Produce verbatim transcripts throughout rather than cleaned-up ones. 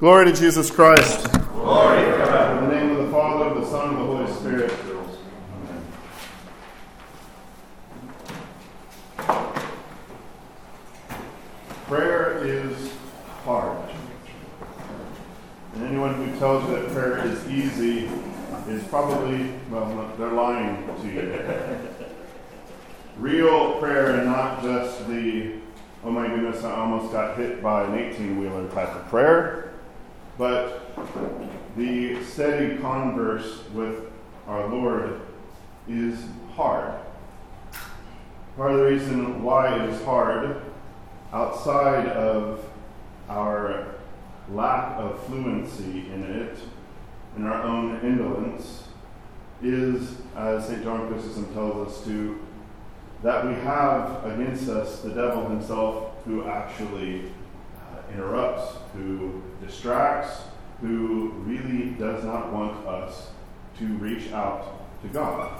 Glory to Jesus Christ. Glory to God. In the name of the Father, of the Son, and of the Holy Spirit. Amen. Prayer is hard. And anyone who tells you that prayer is easy is probably, well, they're lying to you. Real prayer, and not just the, oh my goodness, I almost got hit by an eighteen-wheeler type of prayer, but the steady converse with our Lord is hard. Part of the reason why it is hard, outside of our lack of fluency in it, in our own indolence, is, as Saint John Chrysostom tells us to, that we have against us the devil himself, who actually uh, interrupts, who distracts, who really does not want us to reach out to God.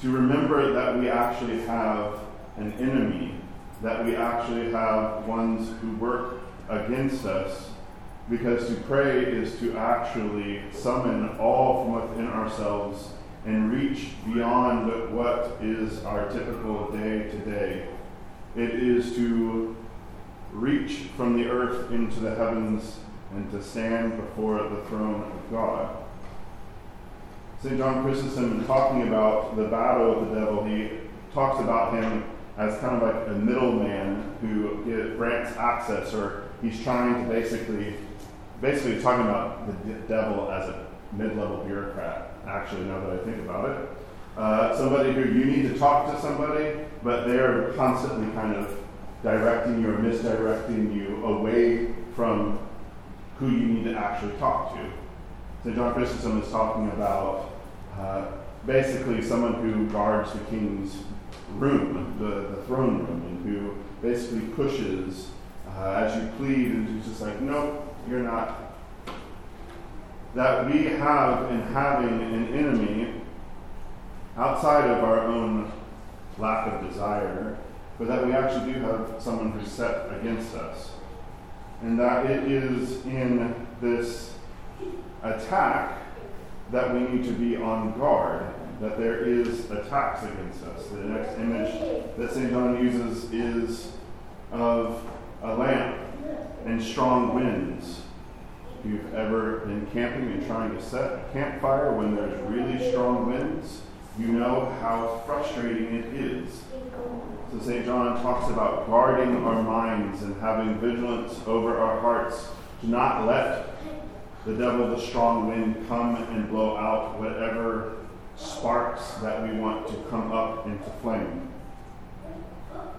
To remember that we actually have an enemy, that we actually have ones who work against us, because to pray is to actually summon all from within ourselves and reach beyond what is our typical day-to-day. It is to reach from the earth into the heavens and to stand before the throne of God. Saint John Chrysostom, in talking about the battle of the devil, he talks about him as kind of like a middleman who grants access, or he's trying to basically, basically talking about the devil as a mid-level bureaucrat. Actually, now that I think about it, uh, somebody who you need to talk to somebody, but they're constantly kind of directing you or misdirecting you away from who you need to actually talk to. So John Chrysostom is talking about uh, basically someone who guards the king's room, the, the throne room, and who basically pushes uh, as you plead, and who's just like, nope, you're not. That we have in having an enemy outside of our own lack of desire, but that we actually do have someone who's set against us. And that it is in this attack that we need to be on guard, that there is attacks against us. The next image that Saint John uses is of a lamp and strong winds. If you've ever been camping and trying to set a campfire when there's really strong winds, you know how frustrating it is. So Saint John talks about guarding our minds and having vigilance over our hearts to not let the devil, the strong wind, come and blow out whatever sparks that we want to come up into flame.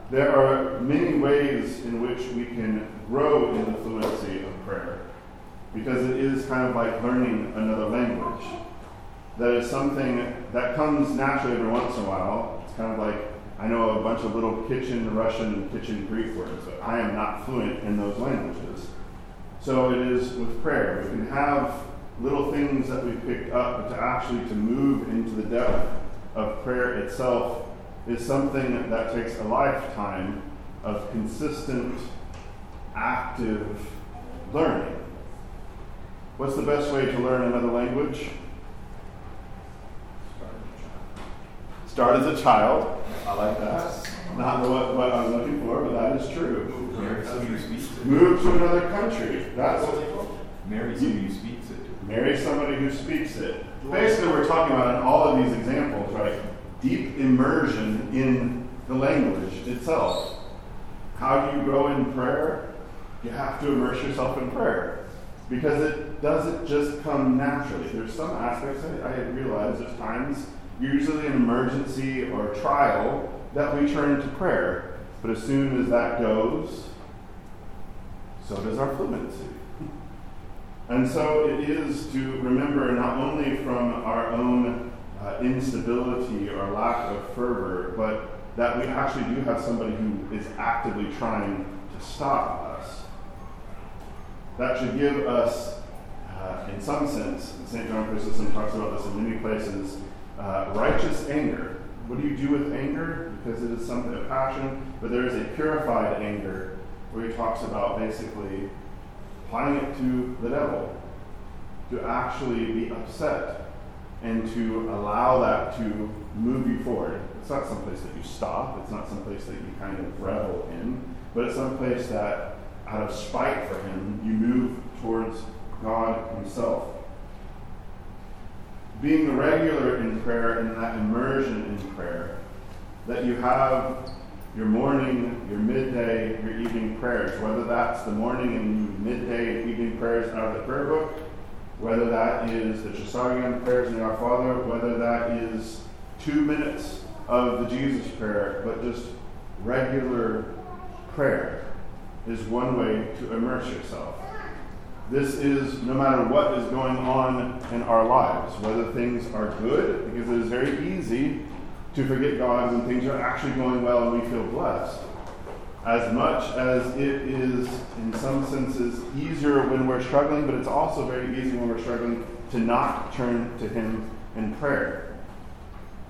There are many ways in which we can grow in the fluency of prayer, because it is kind of like learning another language. That is something that comes naturally every once in a while. It's kind of like, I know a bunch of little kitchen Russian and kitchen Greek words, but I am not fluent in those languages. So it is with prayer. We can have little things that we've picked up, but to actually to move into the depth of prayer itself is something that takes a lifetime of consistent, active learning. What's the best way to learn another language? Start as a child. Start as a child. I like that. Not what, what I was looking for, but that is true. Move, so you speak to Move to another country. That's what they call it. Marry somebody who speaks it. Marry somebody who speaks it. Basically, we're talking about in all of these examples, right? Deep immersion in the language itself. How do you grow in prayer? You have to immerse yourself in prayer, because it doesn't just come naturally. There's some aspects I, I realize there's times, usually an emergency or a trial, that we turn to prayer. But as soon as that goes, so does our fluency. And so it is to remember, not only from our own uh, instability or lack of fervor, but that we actually do have somebody who is actively trying to stop us. That should give us, uh, in some sense, Saint John Chrysostom talks about this in many places, uh, righteous anger. What do you do with anger? Because it is something of passion, but there is a purified anger where he talks about basically applying it to the devil, to actually be upset and to allow that to move you forward. It's not someplace that you stop. It's not someplace that you kind of revel in, but it's someplace that, out of spite for him, you move towards God himself. Being regular in prayer and that immersion in prayer, that you have your morning, your midday, your evening prayers, whether that's the morning and midday and evening prayers out of the prayer book, whether that is the Chesagian prayers in Our Father, whether that is two minutes of the Jesus prayer, but just regular prayer is one way to immerse yourself. This is no matter what is going on in our lives, whether things are good, because it is very easy to forget God when things are actually going well and we feel blessed. As much as it is, in some senses, easier when we're struggling, but it's also very easy when we're struggling to not turn to him in prayer.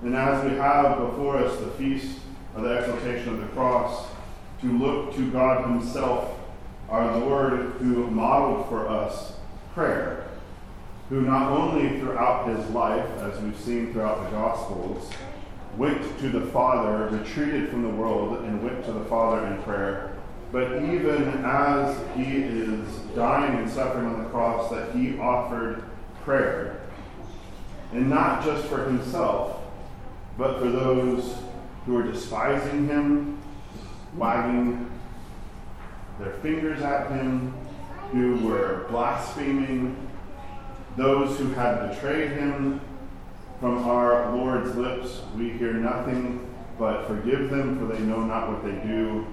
And as we have before us the feast of the exaltation of the cross, to look to God himself, our Lord, who modeled for us prayer, who not only throughout his life, as we've seen throughout the Gospels, went to the Father, retreated from the world, and went to the Father in prayer, but even as he is dying and suffering on the cross, that he offered prayer. And not just for himself, but for those who are despising him, wagging their fingers at him, who were blaspheming, those who had betrayed him. From our Lord's lips we hear nothing but forgive them, for they know not what they do,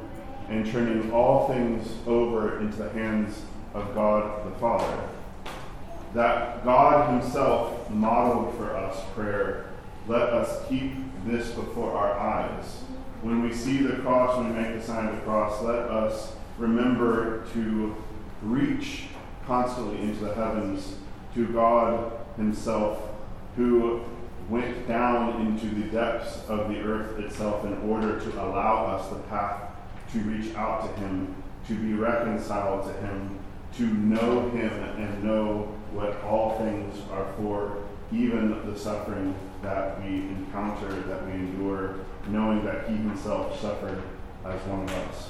and turning all things over into the hands of God the Father. That God himself modeled for us prayer, let us keep this before our eyes. When we see the cross, when we make the sign of the cross, let us remember to reach constantly into the heavens to God himself, who went down into the depths of the earth itself in order to allow us the path to reach out to him, to be reconciled to him, to know him and know what all things are for, even the suffering that we encounter, that we endure, knowing that he himself suffered as one of us.